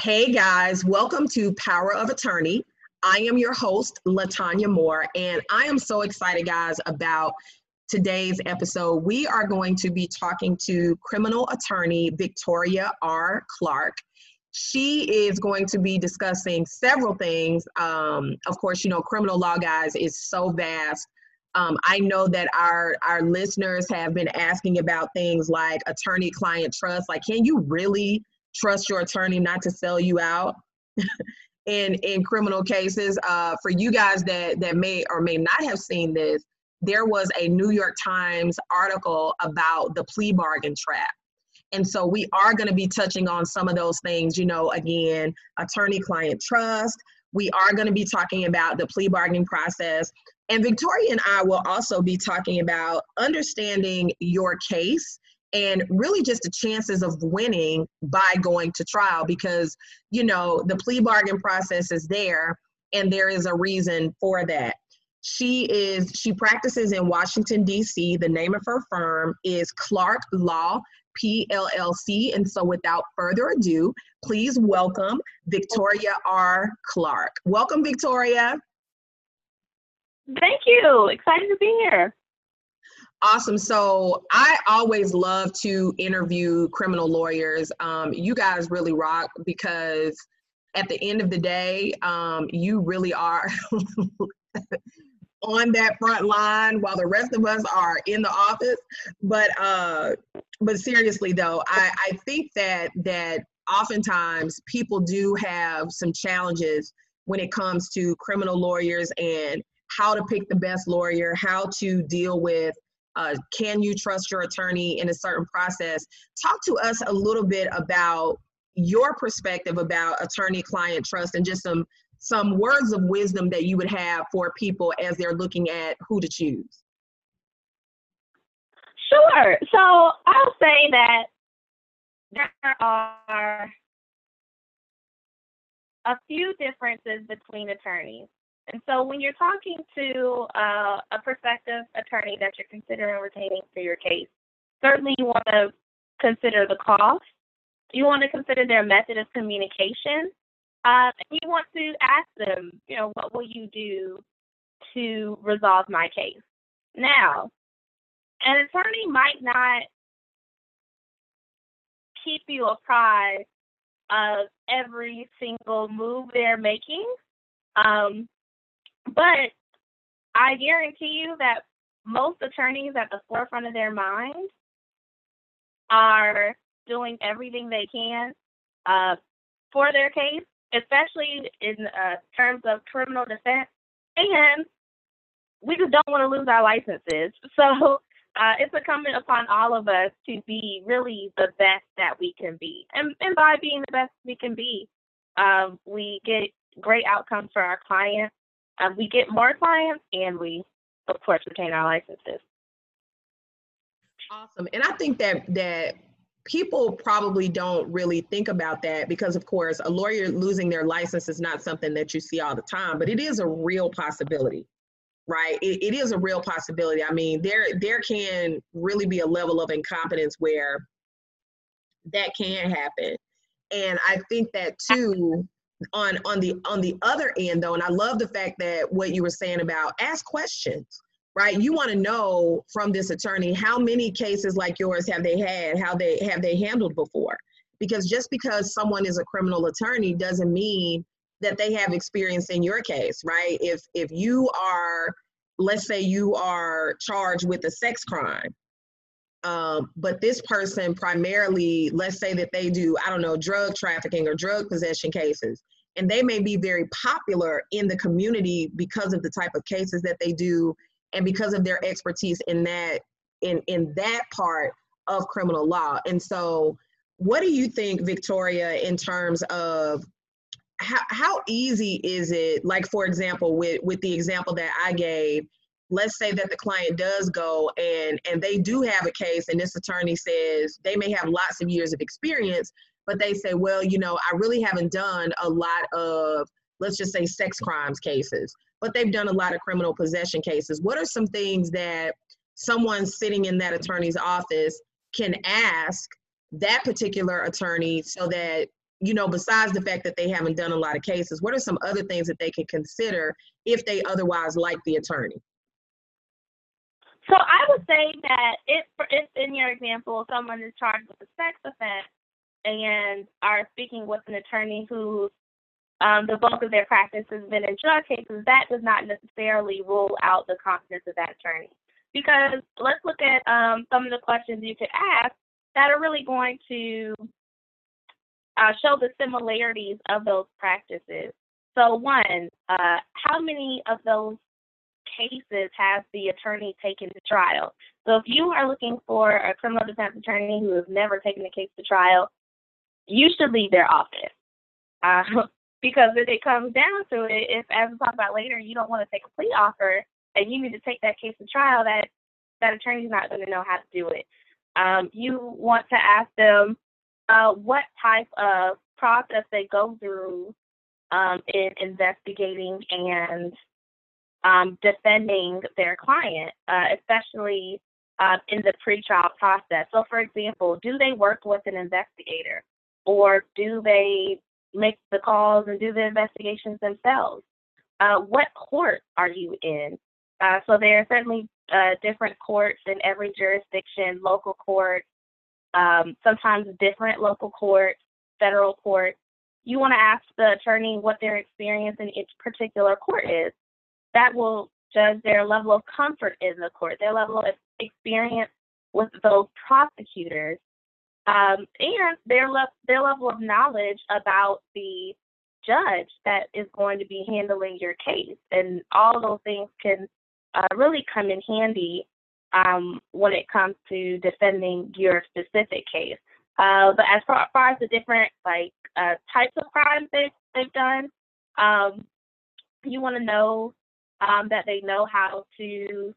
Hey guys, welcome to Power of Attorney. I am your host, LaTanya Moore, and I am so excited, guys, about today's episode. We are going to be talking to criminal attorney Victoria R. Clark. She is going to be discussing several things. Of course, you know, criminal law, guys, is so vast. I know that our listeners have been asking about things like attorney-client trust, like, can you really trust your attorney not to sell you out in criminal cases? For you guys that may or may not have seen this, there was a New York Times article about the plea bargain trap. And so we are going to be touching on some of those things, you know, again, attorney-client trust. We are going to be talking about the plea bargaining process. And Victoria and I will also be talking about understanding your case and really just the chances of winning by going to trial, because, you know, the plea bargain process is there and there is a reason for that. She practices in Washington, D.C. The name of her firm is Clark Law PLLC. And so without further ado, please welcome Victoria R. Clark. Welcome, Victoria. Thank you. Excited to be here. Awesome. So I always love to interview criminal lawyers. You guys really rock, because at the end of the day, you really are on that front line while the rest of us are in the office. But seriously, though, I think that oftentimes people do have some challenges when it comes to criminal lawyers and how to pick the best lawyer, how to deal with can you trust your attorney in a certain process? Talk to us a little bit about your perspective about attorney-client trust and just some words of wisdom that you would have for people as they're looking at who to choose. Sure. So I'll say that there are a few differences between attorneys. And so when you're talking to a prospective attorney that you're considering retaining for your case, certainly you want to consider the cost. You want to consider their method of communication. And you want to ask them, you know, what will you do to resolve my case? Now, an attorney might not keep you apprised of every single move they're making. But I guarantee you that most attorneys at the forefront of their mind are doing everything they can for their case, especially in terms of criminal defense. And we just don't want to lose our licenses. So it's incumbent upon all of us to be really the best that we can be. And by being the best we can be, we get great outcomes for our clients. We get more clients, and we, of course, retain our licenses. Awesome. And I think that people probably don't really think about that because, of course, a lawyer losing their license is not something that you see all the time, but it is a real possibility, right? It is a real possibility. I mean, there can really be a level of incompetence where that can happen. And I think that, too, on the other end, though, and I love the fact that what you were saying about ask questions, right? You want to know from this attorney, how many cases like yours have they had, how they handled before? Because just because someone is a criminal attorney doesn't mean that they have experience in your case, right? If you are, let's say you are charged with a sex crime, but this person primarily, let's say that they do, I don't know, drug trafficking or drug possession cases, and they may be very popular in the community because of the type of cases that they do and because of their expertise in that in that part of criminal law. And so what do you think, Victoria, in terms of how easy is it, like, for example, with the example that I gave, let's say that the client does go and they do have a case, and this attorney says they may have lots of years of experience, but they say, well, you know, I really haven't done a lot of, let's just say, sex crimes cases, but they've done a lot of criminal possession cases. What are some things that someone sitting in that attorney's office can ask that particular attorney so that you know, besides the fact that they haven't done a lot of cases, what are some other things that they can consider if they otherwise like the attorney? So I would say that if in your example, someone is charged with a sex offense and are speaking with an attorney who the bulk of their practice has been in drug cases, that does not necessarily rule out the competence of that attorney. Because let's look at some of the questions you could ask that are really going to show the similarities of those practices. So one, how many of those cases has the attorney taken to trial? So if you are looking for a criminal defense attorney who has never taken a case to trial, you should leave their office. Because if it comes down to it, if, as we'll talk about later, you don't want to take a plea offer and you need to take that case to trial, that attorney's not going to know how to do it. You want to ask them what type of process they go through in investigating and defending their client, especially in the pretrial process. So, for example, do they work with an investigator, or do they make the calls and do the investigations themselves? What court are you in? So there are certainly different courts in every jurisdiction, local courts, sometimes different local courts, federal courts. You want to ask the attorney what their experience in each particular court is. That will judge their level of comfort in the court, their level of experience with those prosecutors, and their level of knowledge about the judge that is going to be handling your case. And all those things can really come in handy when it comes to defending your specific case. But as far as the different types of crimes they've done, you want to know that they know how to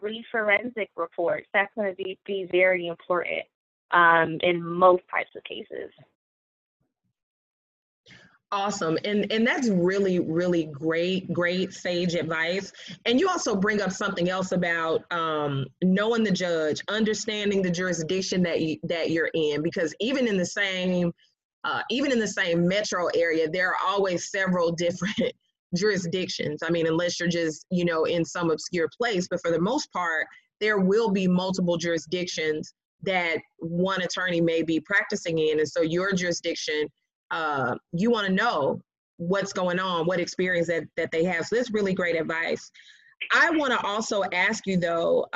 read forensic reports. That's going to be very important in most types of cases. Awesome. And that's really, really great sage advice. And you also bring up something else about knowing the judge, understanding the jurisdiction that you're in, because even in the same metro area, there are always several different jurisdictions. I mean, unless you're just, you know, in some obscure place, but for the most part, there will be multiple jurisdictions that one attorney may be practicing in. And so your jurisdiction, you want to know what's going on, what experience that they have. So that's really great advice. I want to also ask you, though,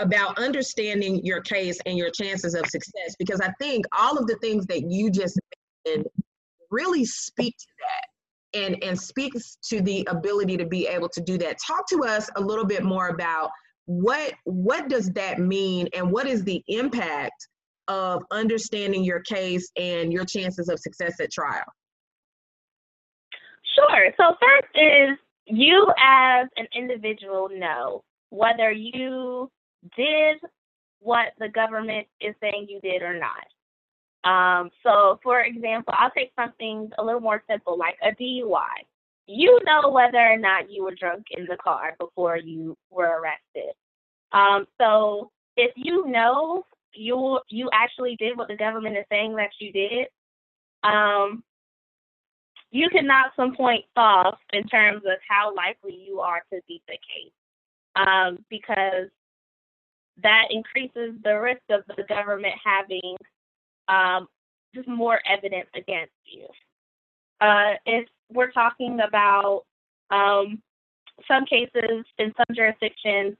about understanding your case and your chances of success, because I think all of the things that you just mentioned really speak to that and speaks to the ability to be able to do that. Talk to us a little bit more about what does that mean and what is the impact of understanding your case and your chances of success at trial? Sure. So first is you as an individual know whether you did what the government is saying you did or not. So for example, I'll take something a little more simple, like a DUI. You know whether or not you were drunk in the car before you were arrested. So if you know you actually did what the government is saying that you did, you can knock some points off in terms of how likely you are to beat the case, because that increases the risk of the government having just more evidence against you. If we're talking about some cases in some jurisdictions,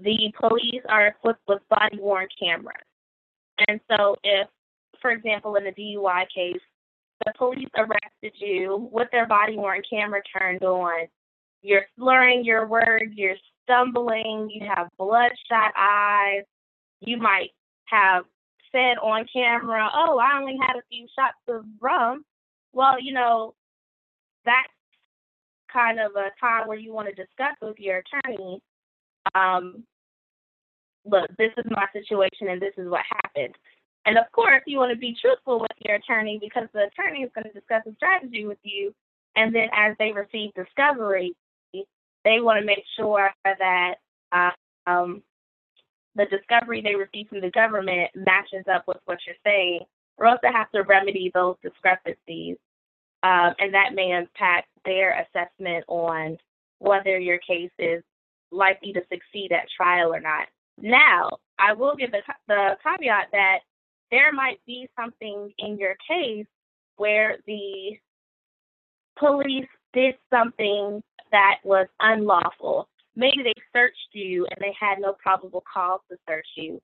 the police are equipped with body-worn cameras. And so if, for example, in a DUI case, the police arrested you with their body-worn camera turned on, you're slurring your words, you're stumbling, you have bloodshot eyes, you might have said on camera, "Oh, I only had a few shots of rum." Well, you know, that's kind of a time where you want to discuss with your attorney, look, this is my situation and this is what happened. And of course, you want to be truthful with your attorney, because the attorney is going to discuss a strategy with you. And then as they receive discovery, they want to make sure that the discovery they receive from the government matches up with what you're saying We'll also have to remedy those discrepancies, and that may impact their assessment on whether your case is likely to succeed at trial or not. Now, I will give the caveat that there might be something in your case where the police did something that was unlawful. Maybe they searched you and they had no probable cause to search you.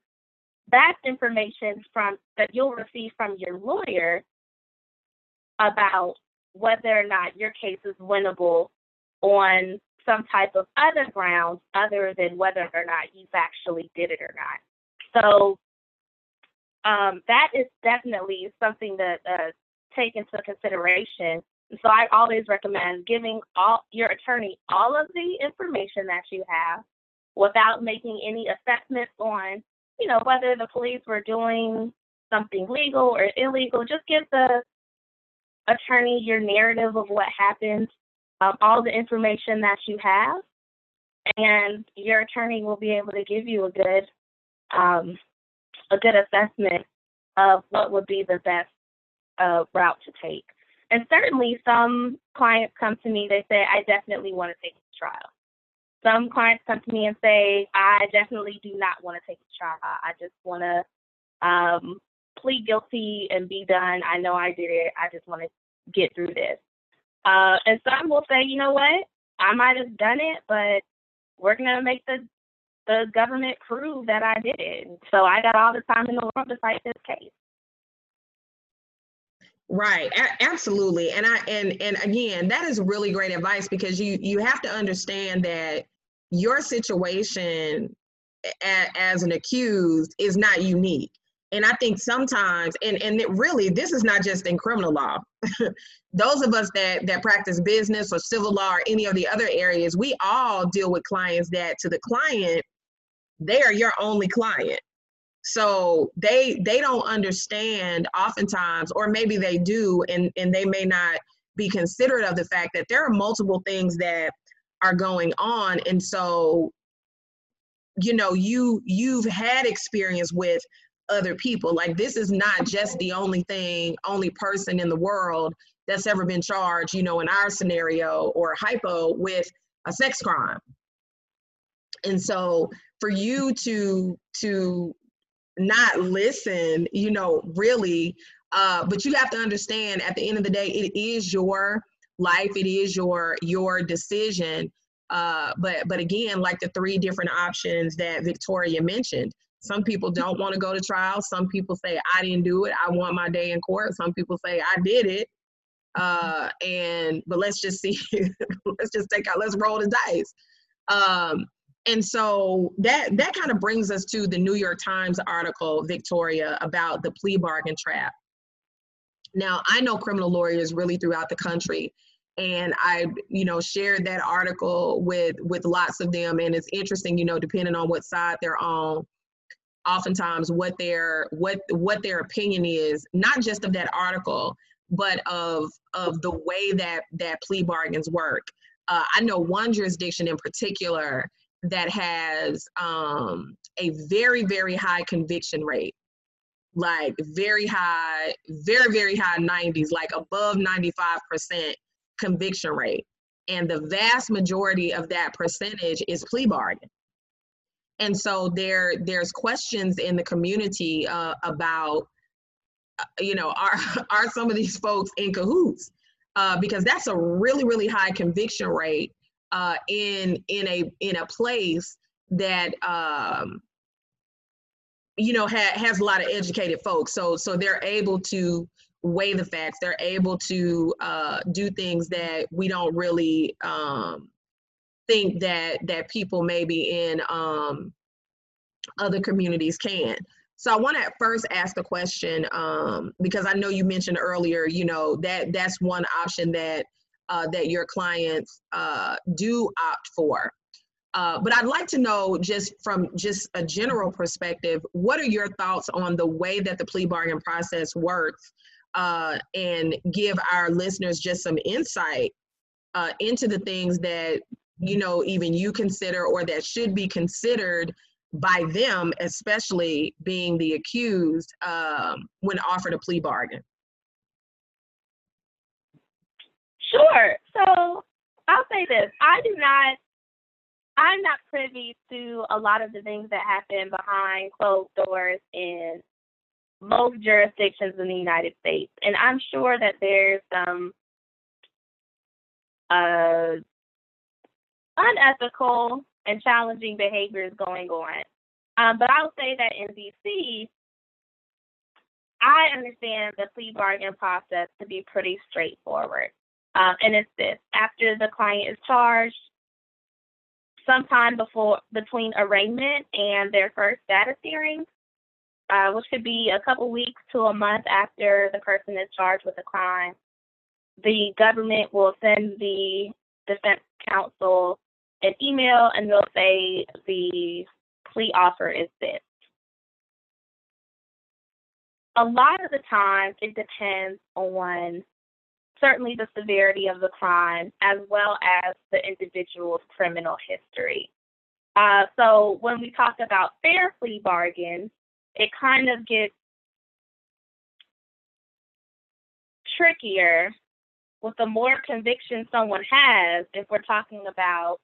That's information that you'll receive from your lawyer about whether or not your case is winnable on some type of other grounds other than whether or not you've actually did it or not. So that is definitely something to take into consideration. And so I always recommend giving your attorney all of the information that you have without making any assessments on, you know, whether the police were doing something legal or illegal. Just give the attorney your narrative of what happened, all the information that you have, and your attorney will be able to give you a good assessment of what would be the best route to take. And certainly some clients come to me, they say, I definitely want to take the trial. Some clients come to me and say, I definitely do not want to take the trial. I just want to plead guilty and be done. I know I did it. I just want to get through this. And some will say, you know what? I might have done it, but we're going to make the government prove that I did it. So I got all the time in the world to fight this case. Right. Absolutely. And again, that is really great advice, because you have to understand that your situation as an accused is not unique. And I think sometimes, and it really, this is not just in criminal law. Those of us that practice business or civil law or any of the other areas, we all deal with clients that, to the client, they are your only client. So they don't understand oftentimes, or maybe they do, and they may not be considerate of the fact that there are multiple things that are going on. And so, you know, you've had experience with other people. Like, this is not just the only person in the world that's ever been charged, you know, in our scenario or hypo, with a sex crime. And so for you to not listen, you know, really, but you have to understand, at the end of the day, it is your life, it is your decision. But again, like the three different options that Victoria mentioned, some people don't want to go to trial. Some people say, I didn't do it, I want my day in court. Some people say, I did it. But let's just see, let's roll the dice. And so that kind of brings us to the New York Times article, Victoria, about the plea bargain trap. Now, I know criminal lawyers really throughout the country, and I, you know, shared that article with lots of them. And it's interesting, you know, depending on what side they're on, oftentimes what their opinion is, not just of that article, but of the way that plea bargains work. I know one jurisdiction in particular that has a very, very high conviction rate, like very high, very, very high 90s, like above 95% conviction rate. And the vast majority of that percentage is plea bargain. And so there's questions in the community about, you know, are some of these folks in cahoots? Because that's a really, really high conviction rate in a place that you know, has a lot of educated folks, so they're able to weigh the facts, they're able to do things that we don't really think that people maybe in other communities can. So I want to first ask the question, because I know you mentioned earlier, you know, that's one option that your clients do opt for. But I'd like to know, just from just a general perspective, what are your thoughts on the way that the plea bargain process works, and give our listeners just some insight into the things that, you know, even you consider or that should be considered by them, especially being the accused, when offered a plea bargain? Sure. So I'll say this. I'm not privy to a lot of the things that happen behind closed doors in most jurisdictions in the United States. And I'm sure that there's some unethical and challenging behaviors going on. But I'll say that in DC, I understand the plea bargain process to be pretty straightforward. And it's this: after the client is charged, sometime between arraignment and their first status hearing, which could be a couple weeks to a month after the person is charged with a crime, the government will send the defense counsel an email and they'll say the plea offer is this. A lot of the time, it depends on certainly the severity of the crime, as well as the individual's criminal history. So when we talk about fair plea bargains, it kind of gets trickier with the more conviction someone has, if we're talking about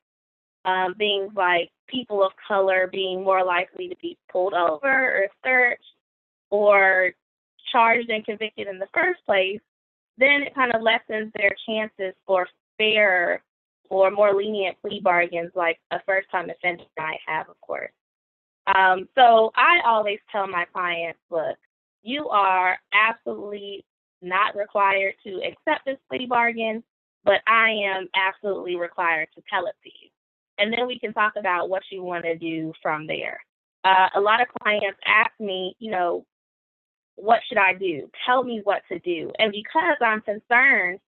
things like people of color being more likely to be pulled over or searched or charged and convicted in the first place, then it kind of lessens their chances for fair or more lenient plea bargains like a first-time offender might have, of course. So I always tell my clients, look, you are absolutely not required to accept this plea bargain, but I am absolutely required to tell it to you. And then we can talk about what you want to do from there. A lot of clients ask me, you know, what should I do? Tell me what to do. And because I'm concerned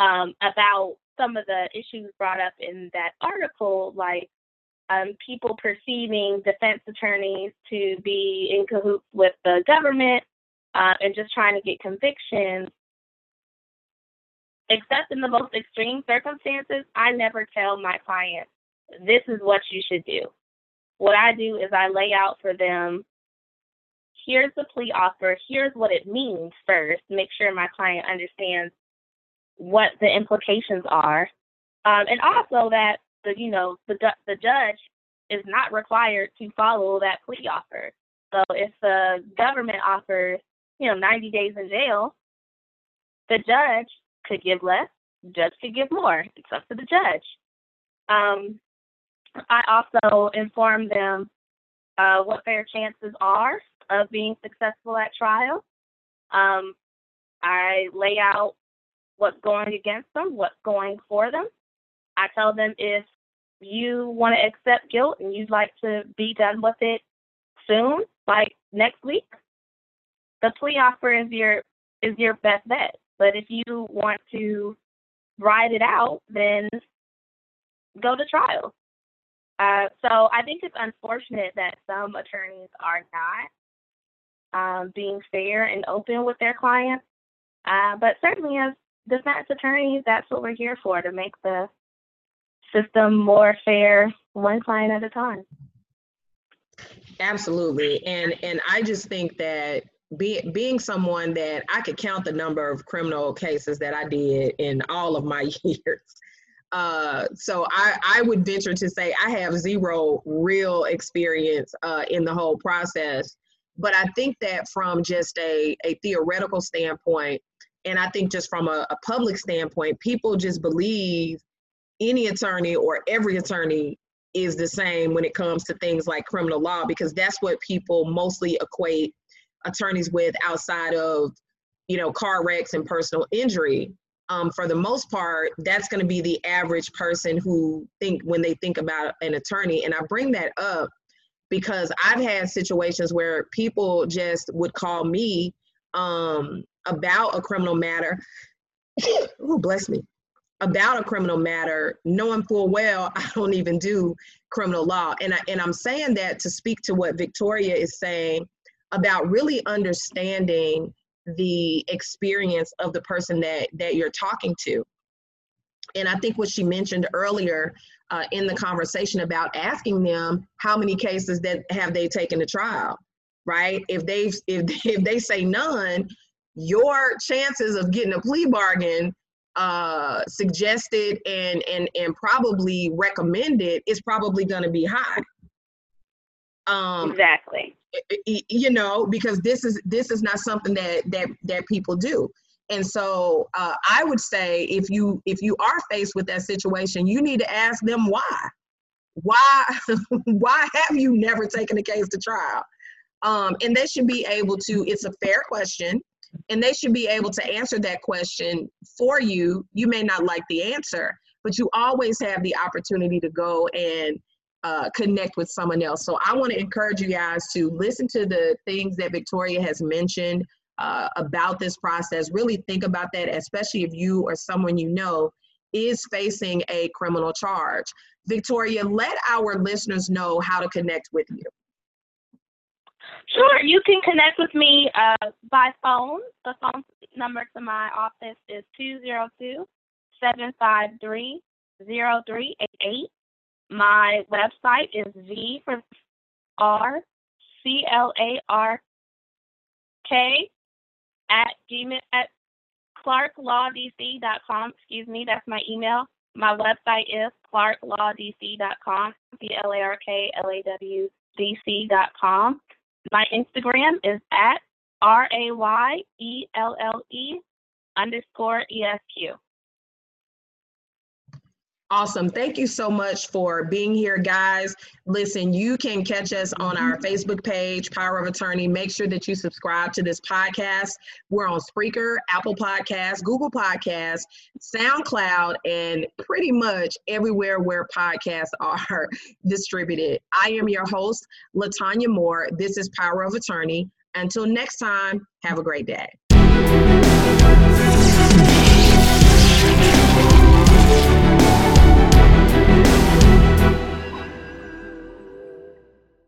about some of the issues brought up in that article, like people perceiving defense attorneys to be in cahoots with the government and just trying to get convictions, except in the most extreme circumstances, I never tell my clients, this is what you should do. What I do is I lay out for them, here's the plea offer, here's what it means first, make sure my client understands what the implications are. And also that the judge is not required to follow that plea offer. So if the government offers, 90 days in jail, the judge could give less, the judge could give more. It's up to the judge. I also inform them what their chances are of being successful at trial. I lay out what's going against them, what's going for them. I tell them if you want to accept guilt and you'd like to be done with it soon, like next week, the plea offer is your best bet. But if you want to ride it out, then go to trial. So I think it's unfortunate that some attorneys are not being fair and open with their clients. But certainly as defense attorneys, that's what we're here for, to make the system more fair, one client at a time. Absolutely. And I just think that being someone that I could count the number of criminal cases that I did in all of my years. So I would venture to say I have zero real experience in the whole process. But I think that from just a theoretical standpoint, and I think just from a public standpoint, people just believe any attorney or every attorney is the same when it comes to things like criminal law, because that's what people mostly equate attorneys with outside of, car wrecks and personal injury. For the most part, that's going to be the average person when they think about an attorney. And I bring that up because I've had situations where people just would call me about a criminal matter. Oh, bless me. About a criminal matter, knowing full well I don't even do criminal law. And I'm saying that to speak to what Victoria is saying about really understanding the experience of the person that you're talking to. And I think what she mentioned earlier in the conversation about asking them how many cases that have they taken to trial, right? If they say none, your chances of getting a plea bargain suggested and probably recommended is probably going to be high. Exactly. You know, because this is not something that people do. And so I would say if you are faced with that situation, you need to ask them why, why have you never taken a case to trial? And they should be able to, it's a fair question, and they should be able to answer that question for you. You may not like the answer, but you always have the opportunity to go and connect with someone else. So I want to encourage you guys to listen to the things that Victoria has mentioned about this process. Really think about that, especially if you or someone you know is facing a criminal charge. Victoria, let our listeners know how to connect with you. Sure, you can connect with me by phone. The phone number to my office is 202-753-0388. My website is ClarkLawDC.com. Excuse me, that's my email. My website is ClarkLawDC.com, ClarkLawDC.com. My Instagram is at RAYELLE_ESQ. Awesome. Thank you so much for being here, guys. Listen, you can catch us on our Facebook page, Power of Attorney. Make sure that you subscribe to this podcast. We're on Spreaker, Apple Podcasts, Google Podcasts, SoundCloud, and pretty much everywhere where podcasts are distributed. I am your host, LaTanya Moore. This is Power of Attorney. Until next time, have a great day.